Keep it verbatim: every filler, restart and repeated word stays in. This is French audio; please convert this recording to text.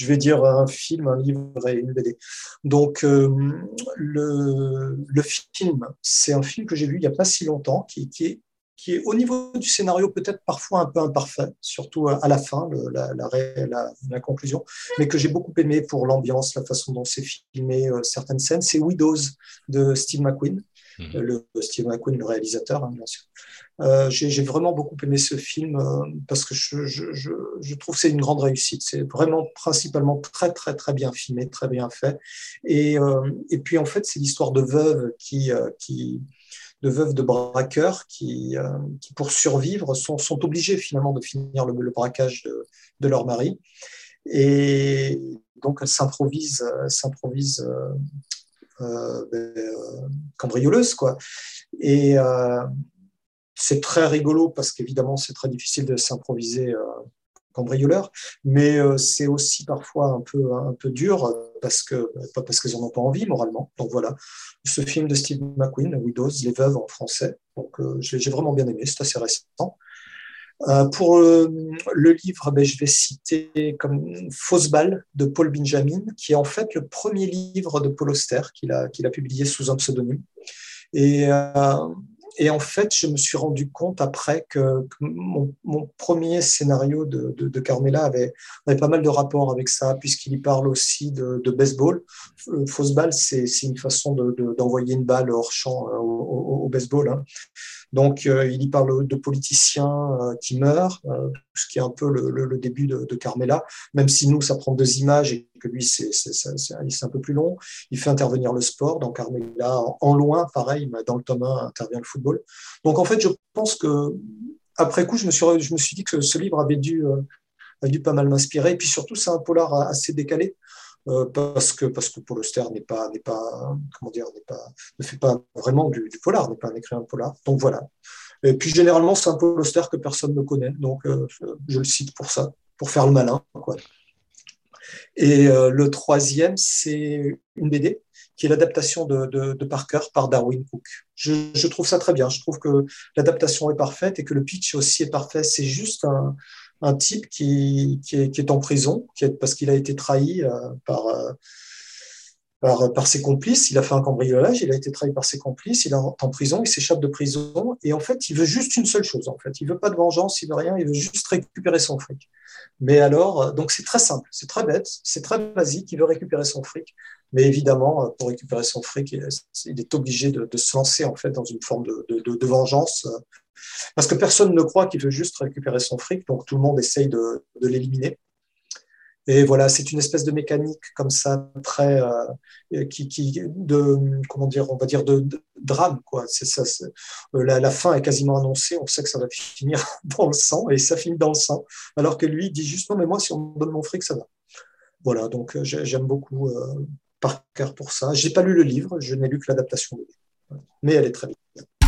je vais dire un film, un livre et une B D. Donc, euh, le, le film, c'est un film que j'ai vu il n'y a pas si longtemps, qui, qui, est, qui est au niveau du scénario peut-être parfois un peu imparfait, surtout à la fin, le, la, la, la, la conclusion, mais que j'ai beaucoup aimé pour l'ambiance, la façon dont c'est filmé, euh, certaines scènes. C'est Widows de Steve McQueen. Le, Steve McQueen, le réalisateur, hein, bien sûr. Euh, j'ai, j'ai vraiment beaucoup aimé ce film euh, parce que je, je, je, je trouve que c'est une grande réussite. C'est vraiment principalement très, très, très bien filmé, très bien fait. Et, euh, et puis, en fait, c'est l'histoire de veuves qui... Euh, qui de veuves de braqueurs qui, euh, qui pour survivre, sont, sont obligées finalement de finir le, le braquage de, de leur mari. Et donc, elles s'improvisent... Elles s'improvisent euh, Euh, euh, cambrioleuse quoi. Et euh, c'est très rigolo parce qu'évidemment c'est très difficile de s'improviser euh, cambrioleur, mais euh, c'est aussi parfois un peu un peu dur parce que pas parce qu'ils en ont pas envie moralement. Donc voilà, ce film de Steve McQueen, Widows, les veuves en français. Donc euh, j'ai, j'ai vraiment bien aimé, c'est assez récent. Euh, pour euh, le livre, ben, je vais citer comme Fausse balle de Paul Benjamin, qui est en fait le premier livre de Paul Auster qu'il a, qu'il a publié sous un pseudonyme. Et, euh, et en fait, je me suis rendu compte après que, que mon, mon premier scénario de, de, de Carmela avait, avait pas mal de rapport avec ça, puisqu'il y parle aussi de, de baseball. Fausse balle, c'est, c'est une façon de, de, d'envoyer une balle hors champ euh, au, au, au baseball, hein. Donc, euh, il y parle de politiciens euh, qui meurent, euh, ce qui est un peu le, le, le début de, de Carmela, même si nous, ça prend deux images et que lui, c'est, c'est, c'est, c'est, c'est un peu plus long. Il fait intervenir le sport dans Carmela, en, en loin, pareil, dans le tome un, intervient le football. Donc, en fait, je pense que après coup, je me suis, je me suis dit que ce livre avait dû, euh, a dû pas mal m'inspirer. Et puis surtout, c'est un polar assez décalé. Euh, parce que parce que Paul Auster n'est pas n'est pas comment dire n'est pas ne fait pas vraiment du, du polar, n'est pas un écrivain polar. Donc voilà. Et puis généralement c'est un Paul Auster que personne ne connaît, donc euh, je le cite pour ça, pour faire le malin quoi. Et euh, le troisième c'est une B D qui est l'adaptation de, de, de Parker par Darwin Cook. Je, je trouve ça très bien. Je trouve que l'adaptation est parfaite et que le pitch aussi est parfait. C'est juste un un type qui, qui, est, qui est en prison qui est, parce qu'il a été trahi euh, par, euh, par, par ses complices. Il a fait un cambriolage, il a été trahi par ses complices, il est en prison, il s'échappe de prison et en fait, il veut juste une seule chose. En fait. Il ne veut pas de vengeance, il ne veut rien, il veut juste récupérer son fric. Mais alors, donc c'est très simple, c'est très bête, c'est très basique, il veut récupérer son fric. Mais évidemment, pour récupérer son fric, il est, il est obligé de, de se lancer en fait, dans une forme de, de, de, de vengeance euh, parce que personne ne croit qu'il veut juste récupérer son fric, donc tout le monde essaye de, de l'éliminer. Et voilà, c'est une espèce de mécanique comme ça, très, euh, qui, qui, de, comment dire, on va dire de, de drame, quoi. C'est ça, c'est, la, la fin est quasiment annoncée, on sait que ça va finir dans le sang, et ça finit dans le sang, alors que lui dit juste non, mais moi, si on me donne mon fric, ça va. Voilà, donc j'aime beaucoup euh, Parker pour ça. Je n'ai pas lu le livre, je n'ai lu que l'adaptation, mais elle est très bien.